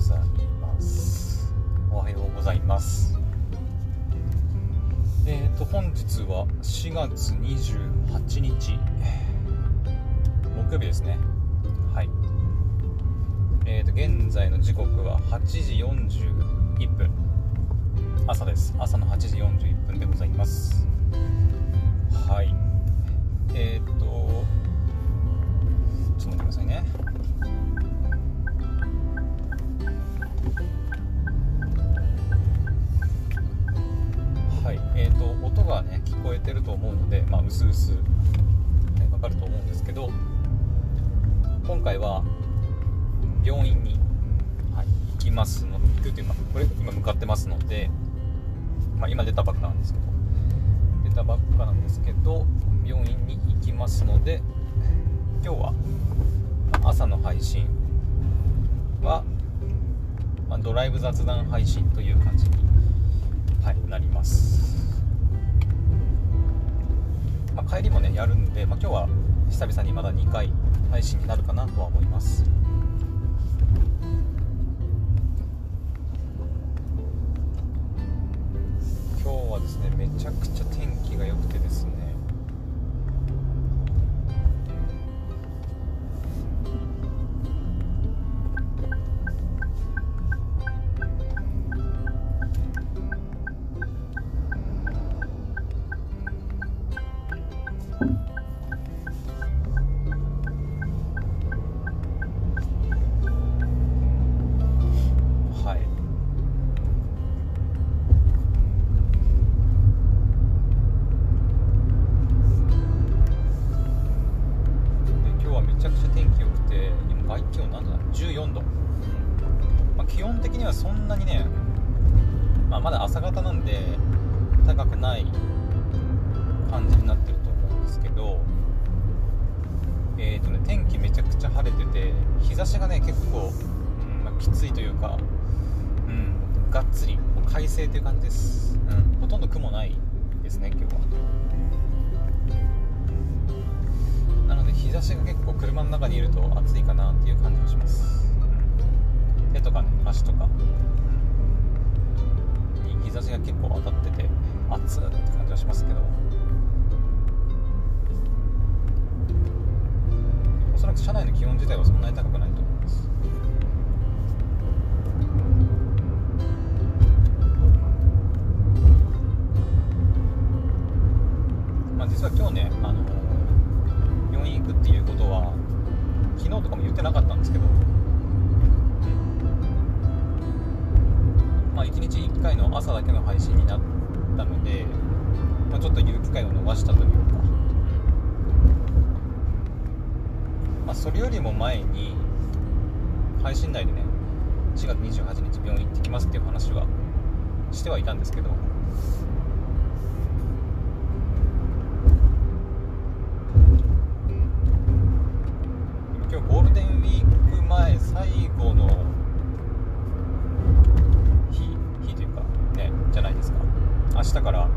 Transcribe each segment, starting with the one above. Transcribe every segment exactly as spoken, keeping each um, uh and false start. ざいます。おはようございます。えーと本日はしがつにじゅうはちにち木曜日ですね。はい。えーと現在の時刻ははちじよんじゅういっぷん、朝です。朝のはちじよんじゅういっぷんでございます。はい。えーとちょっと待ってくださいね。聞こえてると思うので、まあ、うすうすわかると思うんですけど、今回は病院に、はい、行きますの行くというか、これ今向かってますので、まあ、今出たばっかなんですけど出たばっかなんですけど病院に行きますので、今日は朝の配信は、まあ、ドライブ雑談配信という感じに、はい、なります。まあ、帰りもねやるんで、まあ、今日は久々にまだにかい配信になるかなとは思います。今日はですね、めちゃくちゃ天気が良くてですね、日差しがね結構、うんまあ、きついというか、うん、がっつりもう快晴という感じです、うん、ほとんど雲ないですね今日は。なので日差しが結構車の中にいると暑いかなっていう感じがします。手とかね足とかに日差しが結構当たってて暑いって感じがしますけど、おそらく車内の気温自体はそんなに高くないと思います。まあ、実は今日ねあの病院行くっていうことは昨日とかも言ってなかったんですけど、まあ、いちにちいっかいの朝だけの配信になったので、まあ、ちょっと言う機会を逃したというか、それよりも前に配信内でねしがつにじゅうはちにち病院行ってきますっていう話はしてはいたんですけど、今日ゴールデンウィーク前最後の日日というかねじゃないですか。明日から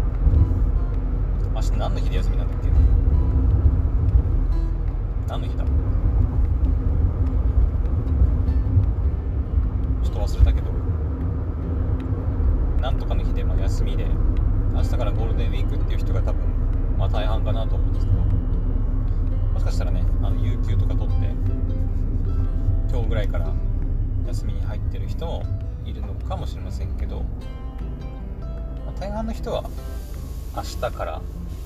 明日何の日で休みなんだっけ、何の日だ忘れたけど、なんとかの日で、まあ、休みで明日からゴールデンウィークっていう人が多分、まあ、大半かなと思うんですけど、もしかしたらねあの有給とか取って今日ぐらいから休みに入ってる人もいるのかもしれませんけど、まあ、大半の人は明日から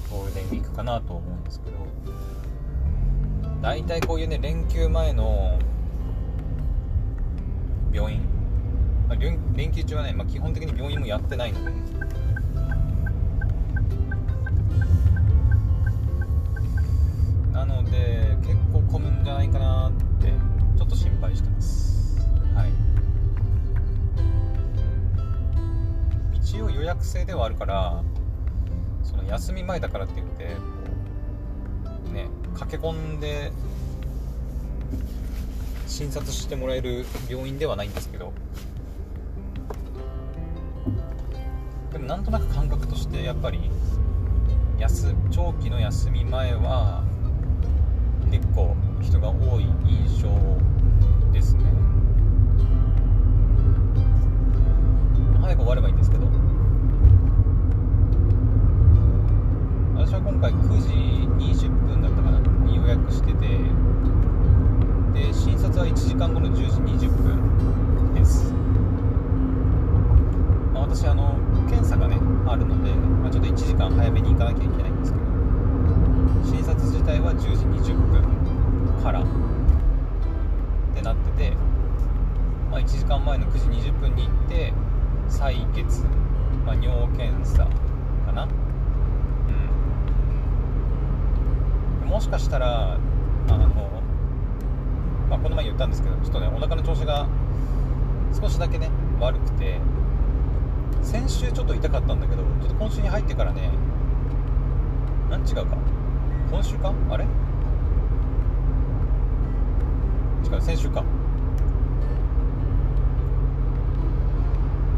ゴールデンウィークかなと思うんですけど、だいたいこういうね連休前の病院、まあ、連休中はね、まあ、基本的に病院もやってないので、ね、なので結構混むんじゃないかなってちょっと心配してます、はい、一応予約制ではあるから、その休み前だからって言ってこう、ね、駆け込んで診察してもらえる病院ではないんですけど、でもなんとなく感覚としてやっぱり休長期の休み前は結構人が多い印象ですね。早く終わればいいんですけど、私は今回くじにじゅっぷんだったかなに予約してて、で診察はいちじかんごのじゅうじにじゅっぷんです。まあ、私あの検査がねあるので、まあ、ちょっといちじかん早めに行かなきゃいけないんですけど、診察自体はじゅうじにじゅっぷんからってなってて、まあ、いちじかんまえのくじにじゅっぷんに行って採血、まあ、尿検査かな、うん、もしかしたらあの、まあ、この前言ったんですけど、ちょっとねお腹の調子が少しだけね悪くて、先週ちょっと痛かったんだけど、ちょっと今週に入ってからね、なん違うか今週かあれ違う先週か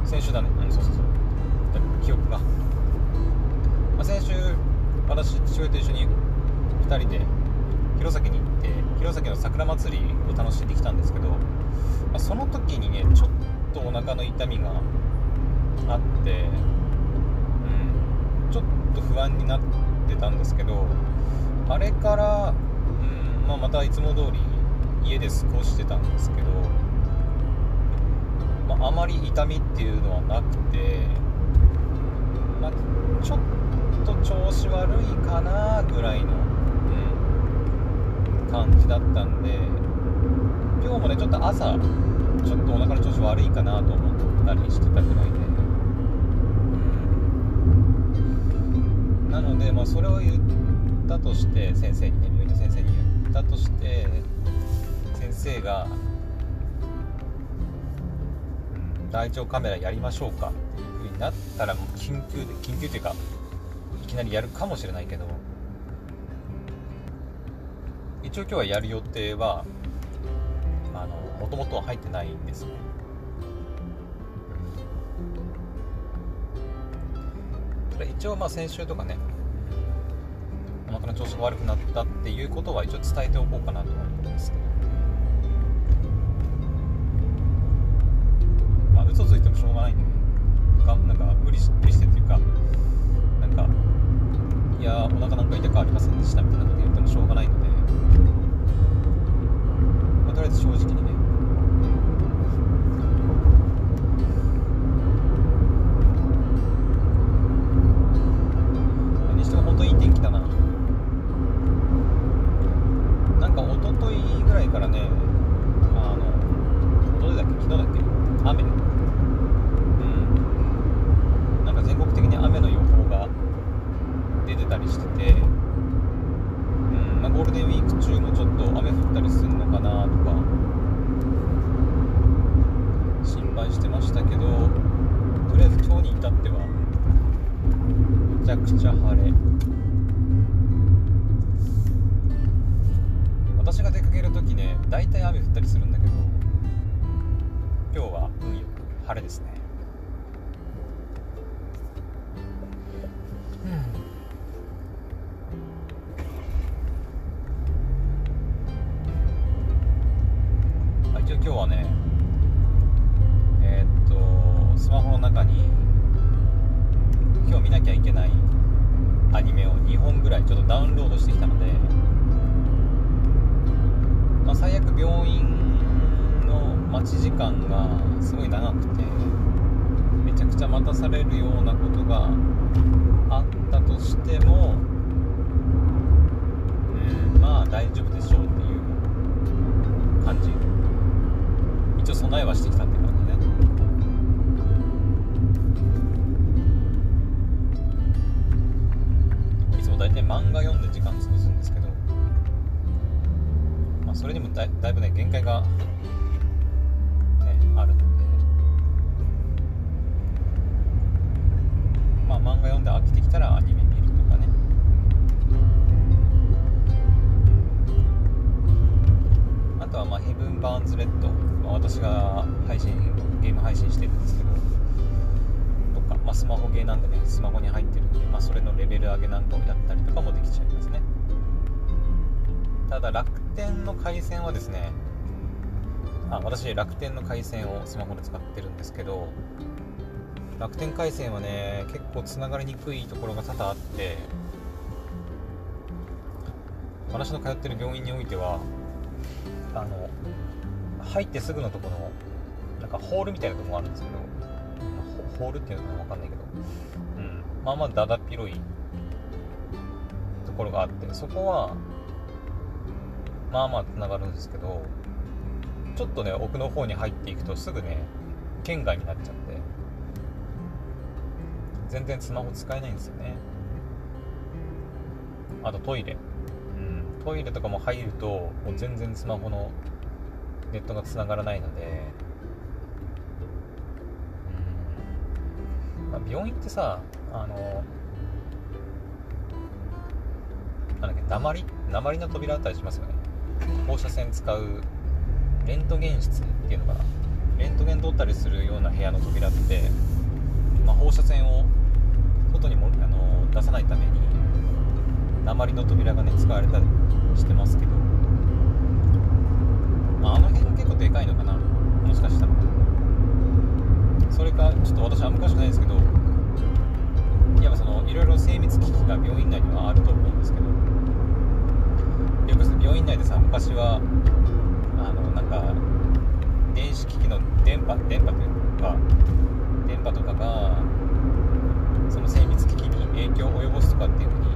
先週だね、うん、そうそうそう記憶が、まあ、先週私父親と一緒にふたりで弘前に行って、弘前の桜祭りを楽しんできたんですけど、まあ、その時にねちょっとお腹の痛みがあって、うん、ちょっと不安になってたんですけど、あれから、うんまあ、またいつも通り家で過ごしてたんですけど、あまり痛みっていうのはなくて、まあ、ちょっと調子悪いかなぐらいの、うん、感じだったんで、今日もねちょっと朝ちょっとお腹の調子悪いかなと思ったりしてたぐらいで、うん、なので、まあ、それを言ったとして先生にね病院の先生に言ったとして、先生が大腸カメラやりましょうかっていう風になったら、もう緊急で緊急というかいきなりやるかもしれないけど、一応今日はやる予定はあのもともとは入ってないんですね。ただ一応まあ先週とかねお腹の調子が悪くなったっていうことは一応伝えておこうかなと思うんですけど、嘘ついてもしょうがないんでね、なんか無理してっていうか、なんかいやお腹なんか痛くありませんでしたみたいなこと言ってもしょうがないので、まあ、とりあえず正直にね、何しても本当にいい天気だな。なんか一昨日ぐらいからね、あのどれだっけ昨日だっけ雨ね。雨の予報が出てたりしてて、うんまあ、ゴールデンウィーク中もちょっと雨降ったりするのかなとか心配してましたけど、とりあえず今日に至ってはめちゃくちゃ晴れ。私が出かけるときね大体雨降ったりするんだけど、今日は運よく晴れですね。今日はね、えー、っとスマホの中に今日見なきゃいけないアニメをにほんぐらいちょっとダウンロードしてきたので、まあ、最悪病院の待ち時間がすごい長くてめちゃくちゃ待たされるようなことがあったとしても、うん、まあ大丈夫でしょうっていう感じ、一応備えはしてきたって感じね。いつも大体漫画読んで時間潰すんですけど、まあ、それにも だ, だいぶね限界が、ね、あるので、まあ漫画読んで飽きてきたらアニメ見るとかね。あとはまあヘブンバーンズレッド、私が配信ゲーム配信してるんですけどとか、まあ、スマホゲーなんでねスマホに入ってるんで、まあ、それのレベル上げなんかをやったりとかもできちゃいますね。ただ楽天の回線はですね、あ私楽天の回線をスマホで使ってるんですけど、楽天回線はね結構つながりにくいところが多々あって、私の通ってる病院においてはあの入ってすぐのところのなんかホールみたいなところがあるんですけど、ホールっていうのか分かんないけど、うん、まあまあだだっ広いところがあって、そこはまあまあつながるんですけど、ちょっとね奥の方に入っていくとすぐね圏外になっちゃって全然スマホ使えないんですよね。あとトイレ、うん、トイレとかも入るともう全然スマホのネットがつながらないので、うんまあ、病院ってさあのなんだっけ鉛鉛の扉あったりしますよね。放射線使うレントゲン室っていうのかな、レントゲン撮ったりするような部屋の扉って、まあ、放射線を外にもあの出さないために鉛の扉がね使われたりしてますけど、まあ、あの辺結構でかいのかな、もしかしたら。それかちょっと私は昔ないですけど、やっぱそのいろいろ精密機器が病院内にはあると思うんですけど、よく病院内でさ昔はあのなんか電子機器の電波電波というか電波とかがその精密機器に影響を及ぼすとかっていうふうに、ね、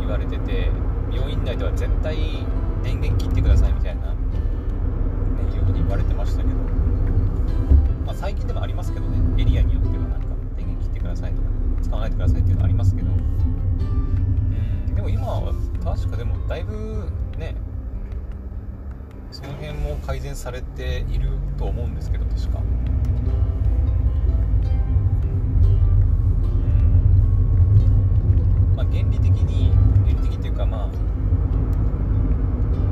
言われてて、病院内では絶対電源切ってくださいみたいな、ね、いうふうに言われてましたけど、まあ、最近でもありますけどね、エリアによってはなんか電源切ってくださいとか使わないでくださいっていうのはありますけど、うんでも今は確かでもだいぶねその辺も改善されていると思うんですけど、確か、うんまあ、原理的に原理的っていうか、まあ、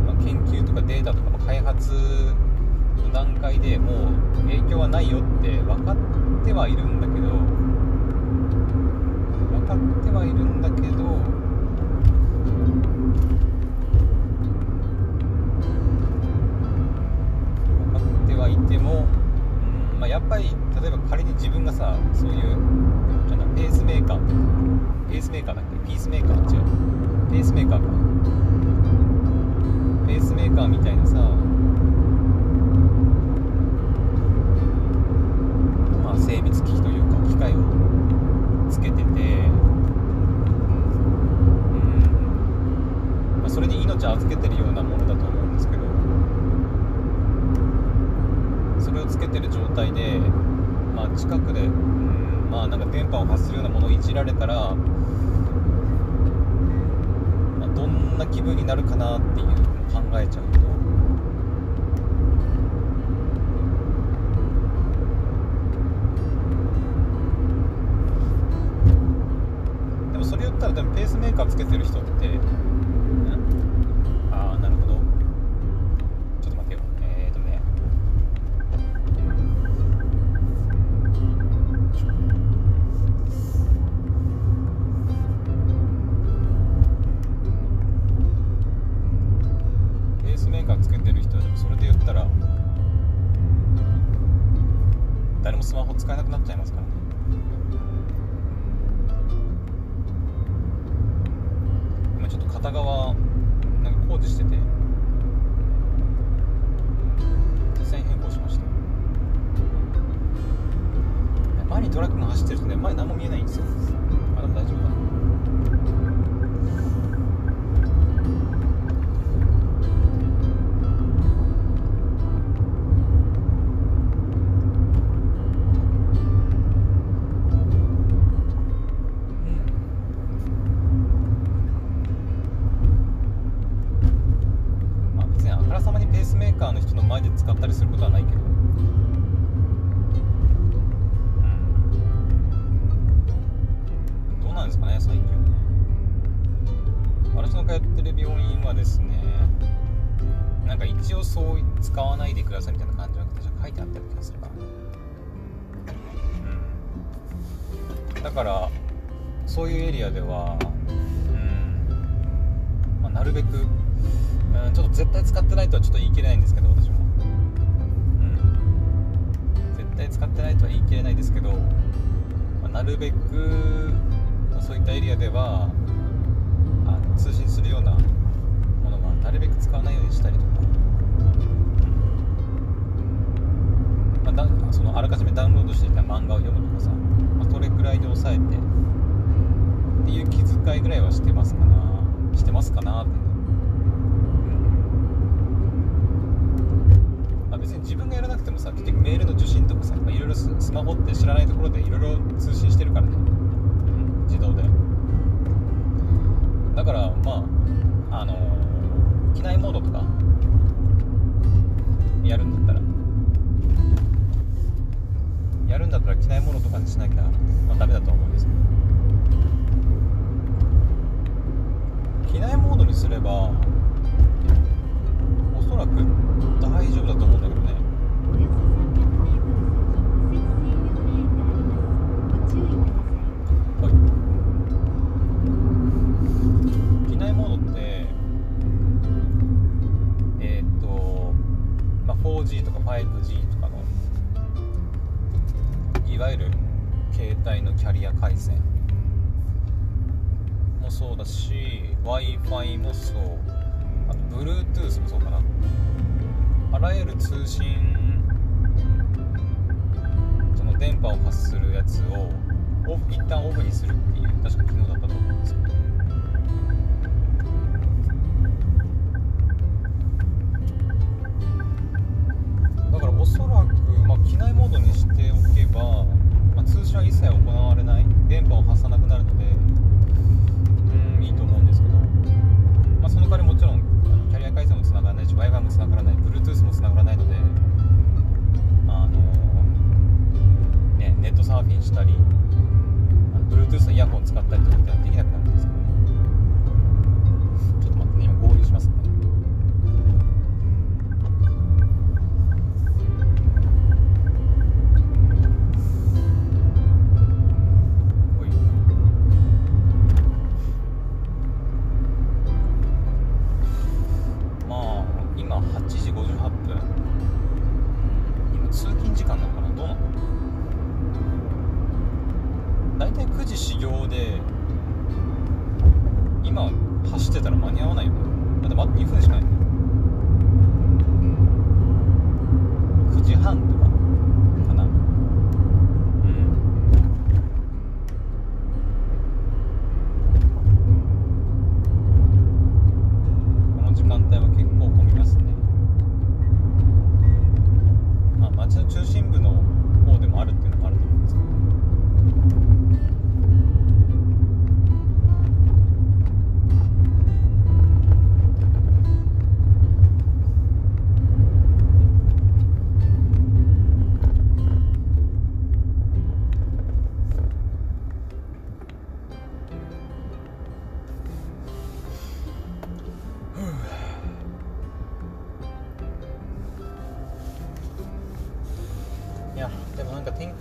まあ研究とかデータとかも開発の段階でもう影響はないよって分かってはいるんだけど分かってはいるんだけどいても、うんまあ、やっぱり例えば仮に自分がさそういうなんかペースメーカーとかペースメーカーだっけピースメーカー違うペースメーカーかペースメーカーみたいなさ、まあ、精密機器というか機械をつけてて、うんまあ、それに命を預けてるようなものだと思うんですけど、それをつけてる状態で、まあ、近くで、うんまあ、なんか電波を発するようなものをいじられたら、まあ、どんな気分になるかなっていうのを考えちゃうと、でもそれ言ったらでもペースメーカーつけてる人って、うん、ああなるほど。スマホ使えなくなっちゃいますからね。今ちょっと片側なんか工事してて車線変更しました。前にトラックが走ってるとね前何も見えないんですよ。あでも大丈夫だな。使ったりすることはないけど、うん、どうなんですかね最近はね。私の通ってる病院はですね、なんか一応そう使わないでくださいみたいな感じは確か書いてあった気がするから、うん、だからそういうエリアでは、うんまあ、なるべく、うん、ちょっと絶対使ってないとはちょっと言い切れないんですけど、私も絶対使ってないとは言い切れないですけど、まあ、なるべくそういったエリアではあの通信するようなものはなるべく使わないようにしたりとか、まあ、だそのあらかじめダウンロードしていた漫画を読むとかさ、まあ、それくらいで抑えてっていう気遣いぐらいはしてますかなしてますかなって。自分がやらなくてもさ、結局メールの受信とかさ、まあ、いろいろスマホって知らないところでいろいろ通信してるからね、うん、自動で。だからまああのー、機内モードとかやるんだったらやるんだったら機内モードとかにしなきゃ、まあ、ダメだと思うんですけど、機内モードにすればおそらく大丈夫だと思うんだけどね。はい、機内モードってえー、っと、まあ、フォージー とか ファイブジー とかのいわゆる携帯のキャリア回線もそうだし Wi-Fi もそう、あと Bluetooth もそうかな。あらゆる通信、その電波を発するやつをオフ、一旦オフにするっていう確か機能だったと思うんですけど、だからおそらく、まあ、機内モードにしておけば、まあ、通信は一切行われない、電波を発さなくなるので、うん、いいと思うんですけど、まあ、その代わりもちろんキャリア回線もつながらないし、Wi-Fi もつながらない、Bluetooth もつながらないので、あのーね、ネットサーフィンしたり、あの Bluetooth のイヤホン使ったりとかってはできなくなるんですけどね。ちょっと待ってね、今合流しますね。はちじごじゅうはっぷん、今通勤時間なのかな、どうなの。だいたいくじ始業で今走ってたら間に合わないよね。だってあとにふんしかないね。くじはんとかかな。うん、この時間帯は結構混みますね。街の中心部の方でもあるっていうのもあると思うんですけど、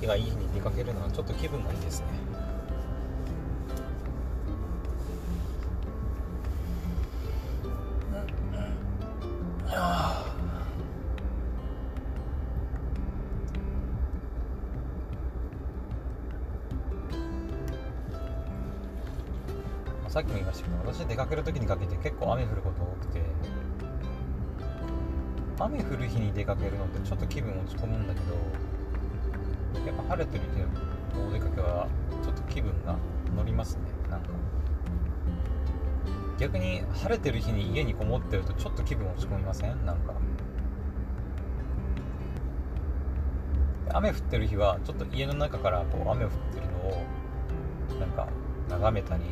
がいい日に出かけるのはちょっと気分がいいですね。さっきも言いましたけど、私出かける時にかけて結構雨降ること多くて、雨降る日に出かけるのってちょっと気分落ち込むんだけど、やっぱ晴れてる日のお出かけはちょっと気分が乗りますね。なんか逆に晴れてる日に家にこもってるとちょっと気分落ち込みません？なんか雨降ってる日はちょっと家の中からこう雨降ってるのをなんか眺めたり、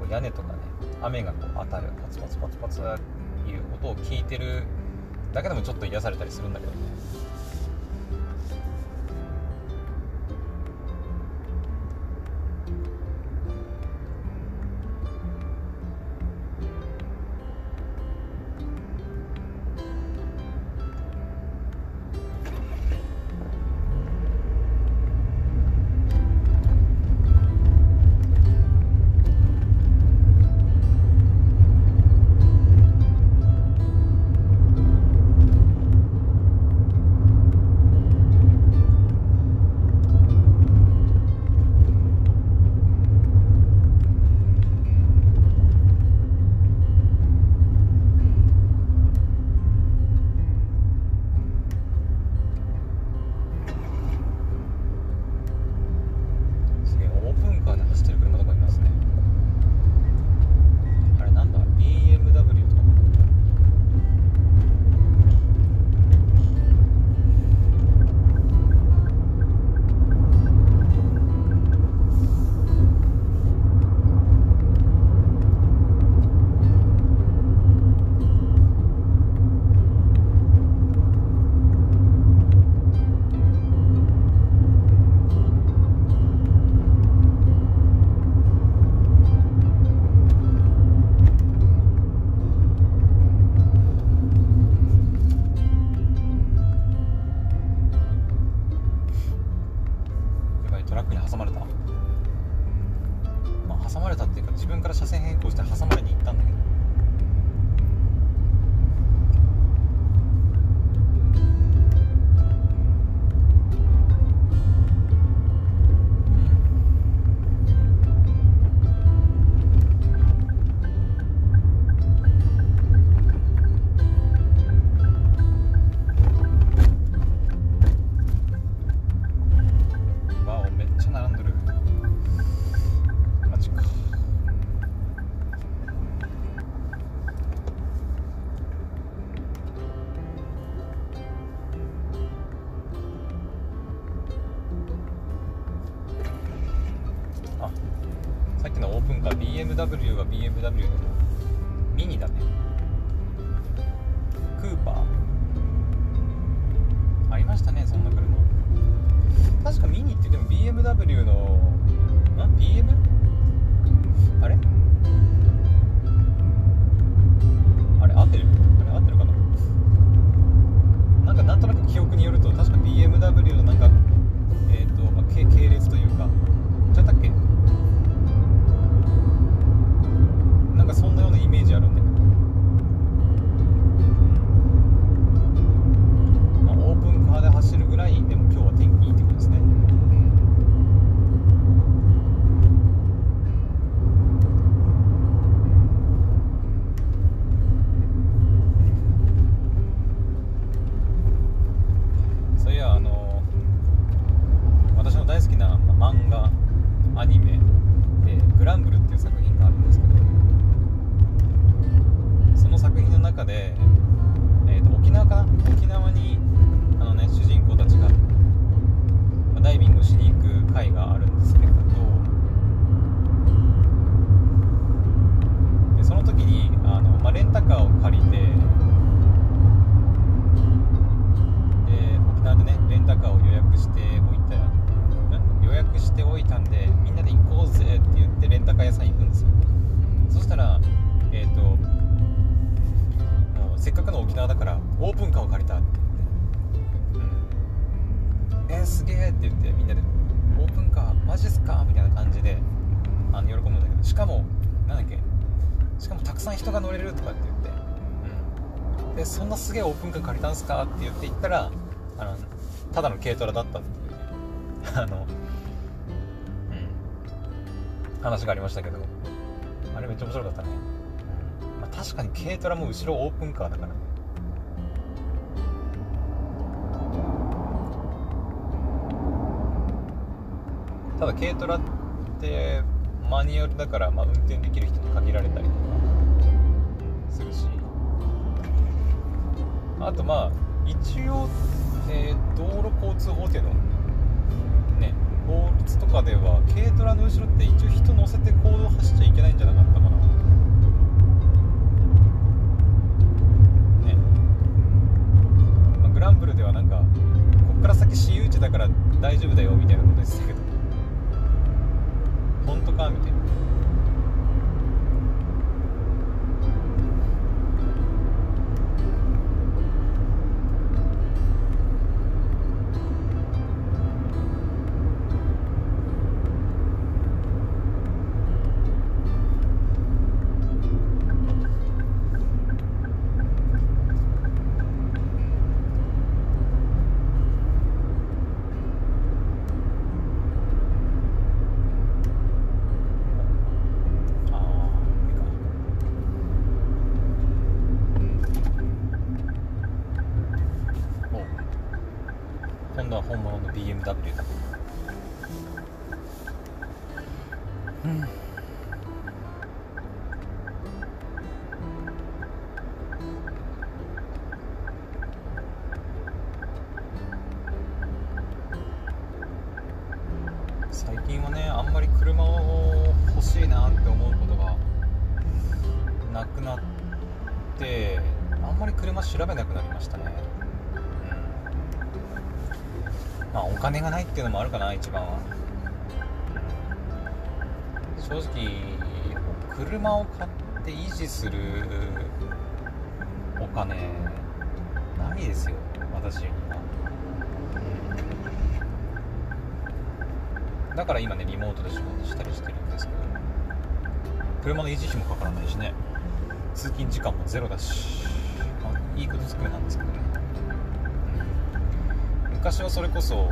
こう屋根とかね、雨がこう当たるパツパツパツパツっていう音を聞いてるだけでもちょっと癒されたりするんだけどね。挟まれたっていうか、自分から車線変更して挟まれに行ったんだけど、さっきのオープンカー ビーエムダブリュー は ビーエムダブリュー のミニだね。クーパーありましたね、そんな車。確かミニってでも ビーエムダブリュー のあ ビーエム あれあれ合ってるあれ合ってるかな。なんかなんとなく記憶によると確か ビーエムダブリュー のなんかえっ、ー、と、まあ、系列というかどうだったっけ、なんかそんなようなイメージあるんだけど、まあ、オープンカーで走るぐらいでも今日は天気いいってことですね。そういやあの私の大好きな漫画アニメで「グランブル」っていう作品があるんですけど、その作品の中で、えー、と沖縄かな沖縄にあの、ね、主人公たちがダイビングをしに行く回があるんですけれど、でその時にあの、まあ、レンタカーを借りて、で沖縄でねレンタカーを予約しておいた予約しておいたんで、みんなで行こうぜって言ってレンタカー屋さん行くんですよ。そしたらえっ、ー、とせっかくの沖縄だからオープンカーを借りたって言って、うん、えー、すげえって言ってみんなでオープンカーマジっすかみたいな感じであの喜ぶんだけど、しかもなんだっけしかもたくさん人が乗れるとかって言って、うん、でそんなすげえオープンカー借りたんすかって言って行ったらあのただの軽トラだったっていうあの、うん、話がありましたけど、あれめっちゃ面白かったね。確かに軽トラも後ろオープンカーだからね。ただ軽トラってマニュアルだから、まあ、運転できる人に限られたりとかするし、あとまあ一応、えー、道路交通法っていうのね法律とかでは軽トラの後ろって一応人乗せて公道走っちゃいけないんじゃなかったかな。グランブルではなんかこっから先私有地だから大丈夫だよみたいなことでしたけど、本当かみたいな。今度は本物の ビーエムダブリュー だ。うん。最近はね、あんまり車を欲しいなって思うことがなくなって、あんまり車調べなくなりましたね。まあ、お金がないっていうのもあるかな、一番は。正直車を買って維持するお金ないですよ、私には。だから今ねリモートで仕事したりしてるんですけど、車の維持費もかからないしね、通勤時間もゼロだし、まあ、いいことずくめなんですけどね。昔はそれこそ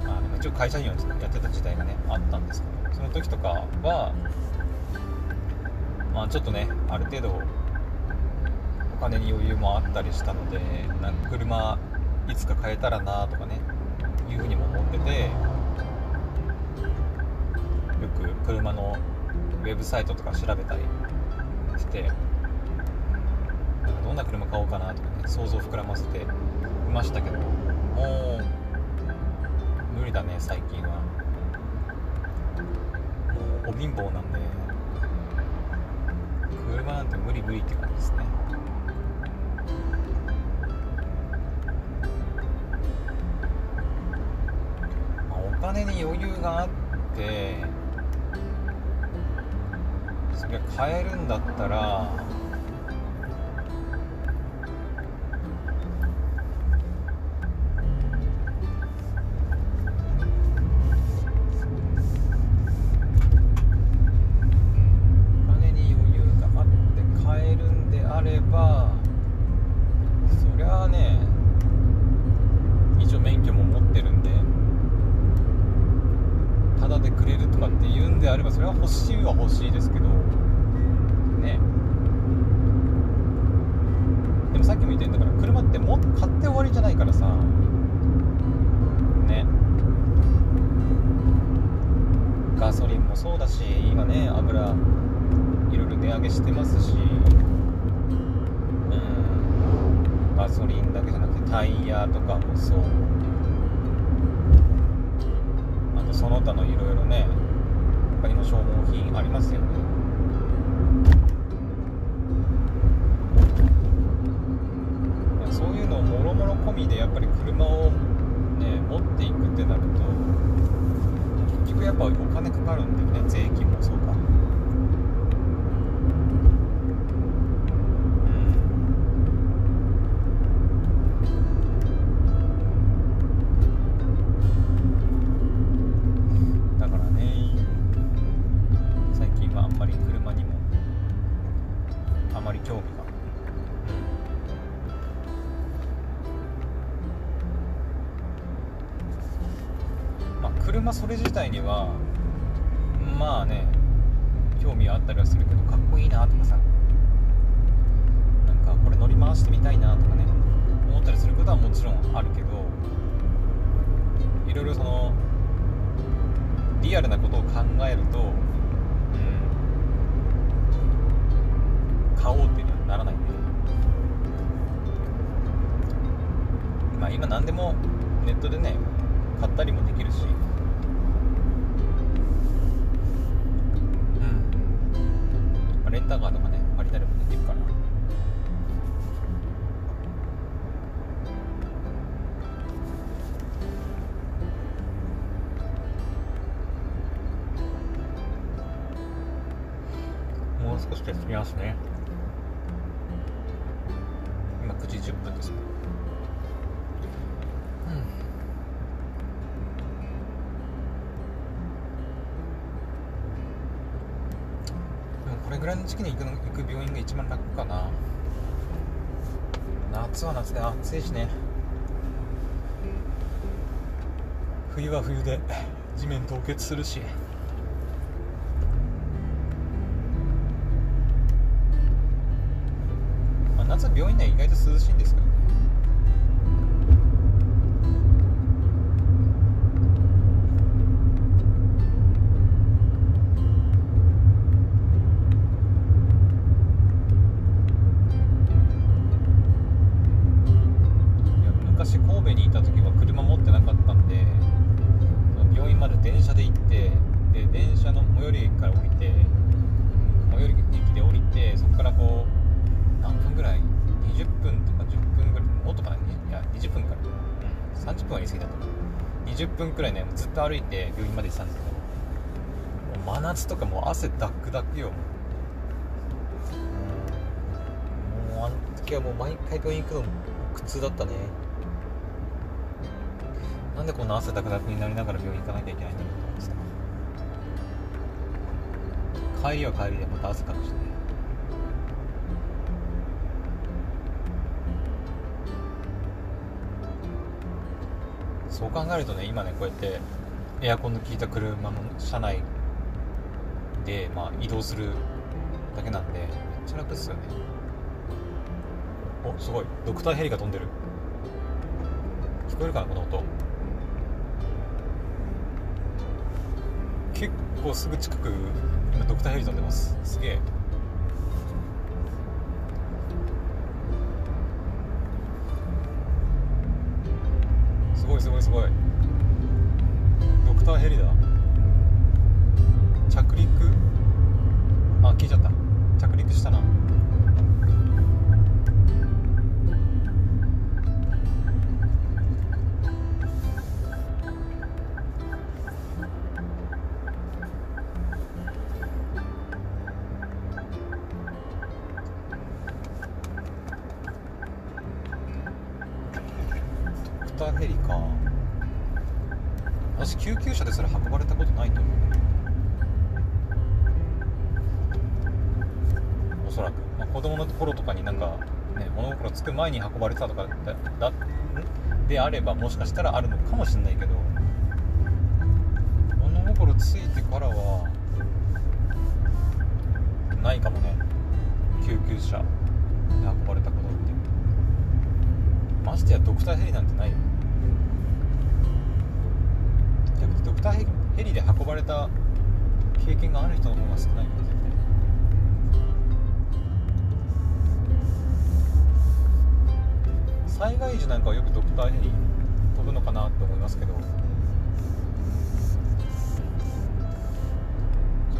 あの一応会社員をやってた時代がねあったんですけど、その時とかはまあちょっとねある程度お金に余裕もあったりしたので、なんか車いつか買えたらなとかねいうふうにも思ってて、よく車のウェブサイトとか調べたりして、なんかどんな車買おうかなとかね想像膨らませていましたけど、もう無理だね最近は。もうお貧乏なんで車なんて無理無理って感じですね。まあ、お金に余裕があってそれ買えるんだったら、車それ自体にはまあね興味はあったりはするけど、かっこいいなとかさ、なんかこれ乗り回してみたいなとかね思ったりすることはもちろんあるけど、いろいろそのリアルなことを考えると、うん、買おうってならないね。まあ今何でもネットでね買ったりもできるし、レンタカーとかね借りたりもできるから、もう少しで済みますね。今くじじゅっぷんです。ぐらいの時期に行くの、行く病院が一番楽かな。夏は夏で暑いしね、冬は冬で地面凍結するし、まあ、夏は病院内意外と涼しいんですけどね。歩いて病院まで行ってたんですけど、もう真夏とかもう汗ダックダックよ。もうあの時はもう毎回病院行くの苦痛だったね。なんでこんな汗ダックダックになりながら病院行かなきゃいけないんだろうと思ってた。帰りは帰りでまた汗かくしね。そう考えるとね、今ねこうやってエアコンの効いた車の車内で、まあ、移動するだけなんでめっちゃ楽っすよね。お、すごいドクターヘリが飛んでる。聞こえるかなこの音。結構すぐ近く今ドクターヘリ飛んでます。すげえ。すごいすごいすごい。ドクターヘリだ。着陸、あ、消えちゃった。着陸したな。ドクターヘリか。私救急車ですら運ばれたことないと思う、おそらく。まあ、子供の頃とかになんか、ね、物心つく前に運ばれてたとか だ, だであればもしかしたらあるのかもしれないけど、物心ついてからはないかもね、救急車で運ばれたことって。ましてやドクターヘリなんてないよ。逆にドクターヘリで運ばれた経験がある人の方が少ないよね。災害時なんかはよくドクターヘリ飛ぶのかなって思いますけど、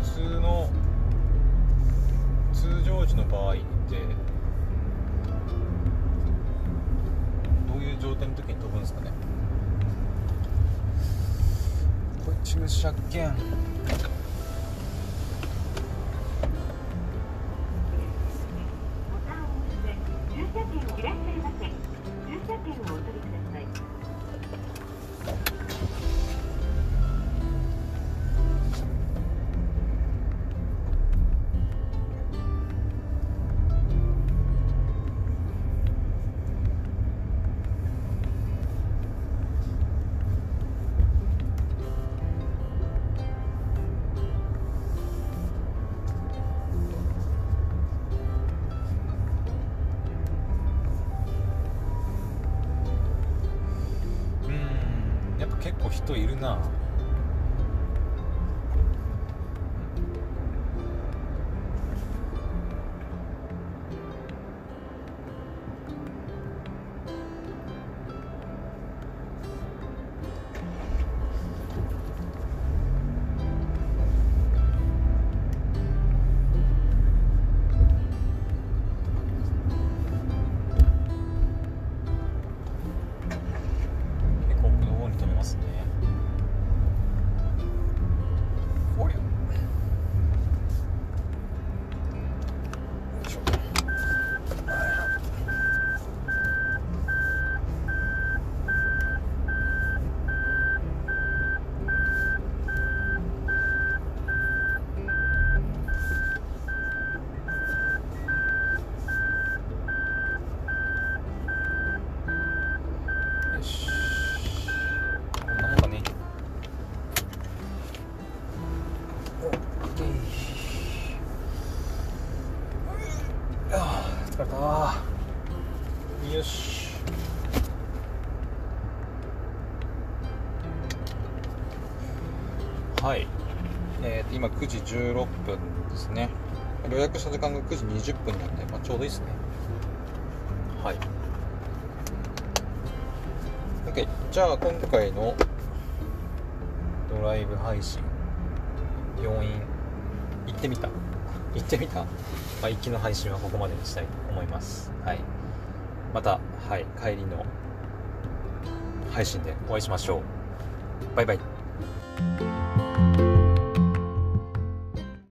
普通の通常時の場合ってどういう状態の時に飛ぶんですかね。これ駐車券。結構人いるな。よし、はい、えー、今くじじゅうろっぷんですね。予約した時間がくじにじゅっぷんなんで、まあ、ちょうどいいですね。はい、OK、じゃあ今回のドライブ配信病院行ってみた行ってみた、まあ、行きの配信はここまでにしたいと思います。はい、また、はい、帰りの配信でお会いしましょう。バイバイ。